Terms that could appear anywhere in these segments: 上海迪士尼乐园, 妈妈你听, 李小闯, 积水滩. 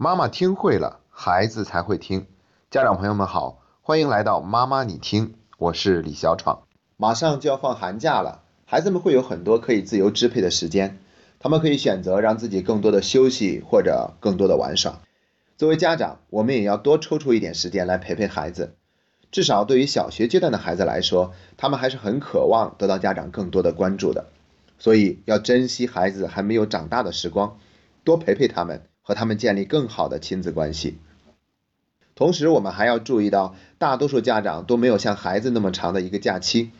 妈妈听会了，孩子才会听。家长朋友们好，欢迎来到妈妈你听，我是李小闯。马上就要放寒假了，孩子们会有很多可以自由支配的时间，他们可以选择让自己更多的休息或者更多的玩耍。作为家长，我们也要多抽出一点时间来陪陪孩子。至少对于小学阶段的孩子来说，他们还是很渴望得到家长更多的关注的。所以要珍惜孩子还没有长大的时光，多陪陪他们，和他们建立更好的亲子关系。同时我们还要注意到，大多数家长都没有像孩子那么长的一个假期。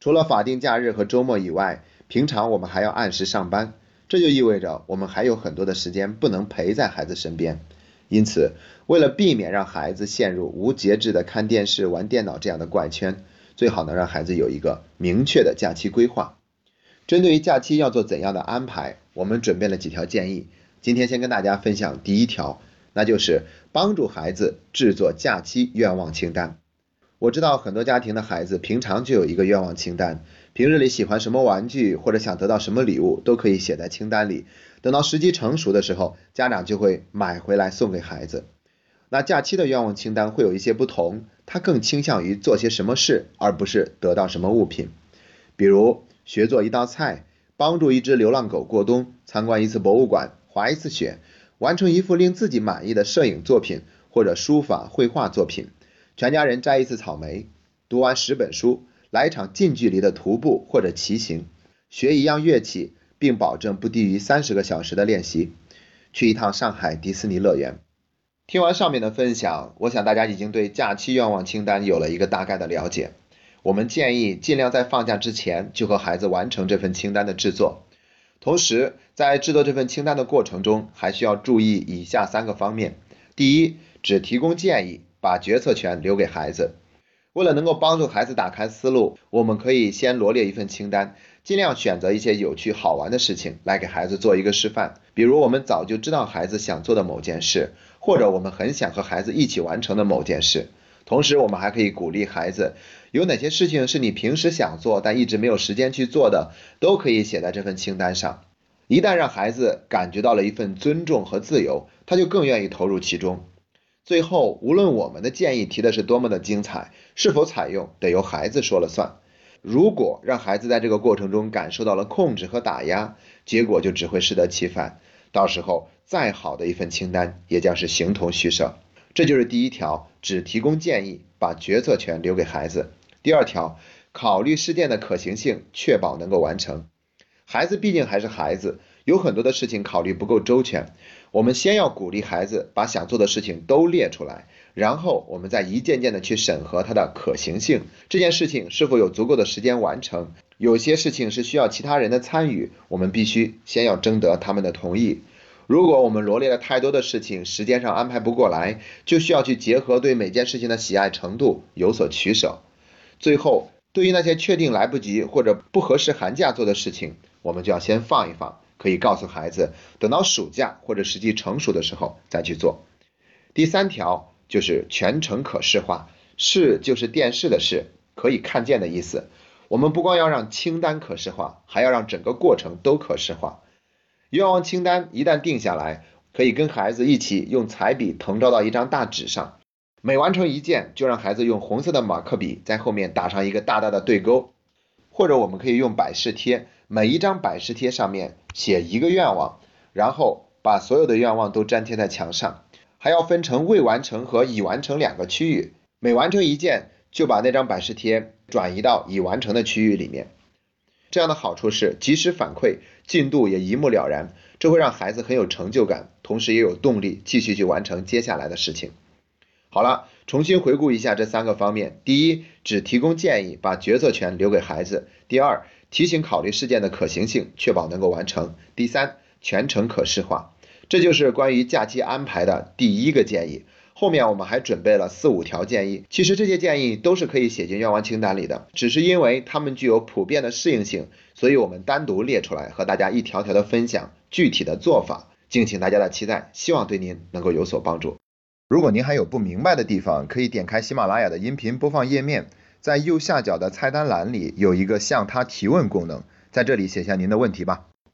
除了法定假日和周末以外，平常我们还要按时上班，这就意味着我们还有很多的时间不能陪在孩子身边。因此，为了避免让孩子陷入无节制的看电视、玩电脑这样的怪圈，最好能让孩子有一个明确的假期规划。针对于假期要做怎样的安排，我们准备了几条建议。今天先跟大家分享第一条，那就是帮助孩子制作假期愿望清单。我知道很多家庭的孩子平常就有一个愿望清单，平日里喜欢什么玩具或者想得到什么礼物都可以写在清单里，等到时机成熟的时候，家长就会买回来送给孩子。那假期的愿望清单会有一些不同，它更倾向于做些什么事，而不是得到什么物品。比如学做一道菜，帮助一只流浪狗过冬，参观一次博物馆，滑一次雪，完成一幅令自己满意的摄影作品或者书法绘画作品，全家人摘一次草莓，读完10本书，来一场近距离的徒步或者骑行，学一样乐器，并保证不低于30个小时的练习，去一趟上海迪士尼乐园。听完上面的分享，我想大家已经对假期愿望清单有了一个大概的了解。我们建议尽量在放假之前就和孩子完成这份清单的制作。同时在制作这份清单的过程中，还需要注意以下3个方面。第一，只提供建议，把决策权留给孩子。为了能够帮助孩子打开思路，我们可以先罗列一份清单，尽量选择一些有趣好玩的事情来给孩子做一个示范。比如我们早就知道孩子想做的某件事，或者我们很想和孩子一起完成的某件事。同时我们还可以鼓励孩子，有哪些事情是你平时想做但一直没有时间去做的，都可以写在这份清单上。一旦让孩子感觉到了一份尊重和自由，他就更愿意投入其中。最后，无论我们的建议提的是多么的精彩，是否采用得由孩子说了算。如果让孩子在这个过程中感受到了控制和打压，结果就只会适得其反，到时候再好的一份清单也将是形同虚设。这就是第一条，只提供建议，把决策权留给孩子。第二条，考虑事件的可行性，确保能够完成。孩子毕竟还是孩子，有很多的事情考虑不够周全。我们先要鼓励孩子把想做的事情都列出来，然后我们再一件件的去审核它的可行性，这件事情是否有足够的时间完成。有些事情是需要其他人的参与，我们必须先要征得他们的同意。如果我们罗列了太多的事情，时间上安排不过来，就需要去结合对每件事情的喜爱程度有所取舍。最后，对于那些确定来不及或者不合适寒假做的事情，我们就要先放一放，可以告诉孩子，等到暑假或者时机成熟的时候再去做。第三条就是全程可视化，视就是电视的视，可以看见的意思。我们不光要让清单可视化，还要让整个过程都可视化。愿望清单一旦定下来，可以跟孩子一起用彩笔誊照到一张大纸上，每完成一件就让孩子用红色的马克笔在后面打上一个大大的对勾。或者我们可以用百事贴，每一张百事贴上面写一个愿望，然后把所有的愿望都粘贴在墙上。还要分成未完成和已完成2个区域，每完成一件就把那张百事贴转移到已完成的区域里面。这样的好处是及时反馈，进度也一目了然，这会让孩子很有成就感，同时也有动力继续去完成接下来的事情。好了，重新回顾一下这3个方面。第一，只提供建议，把决策权留给孩子。第二，提醒考虑事件的可行性，确保能够完成。第三，全程可视化。这就是关于假期安排的第一个建议。后面我们还准备了4、5条建议，其实这些建议都是可以写进愿望清单里的，只是因为它们具有普遍的适应性，所以我们单独列出来和大家一条条的分享具体的做法，敬请大家的期待，希望对您能够有所帮助。如果您还有不明白的地方，可以点开喜马拉雅的音频播放页面，在右下角的菜单栏里有一个向他提问功能，在这里写下您的问题吧。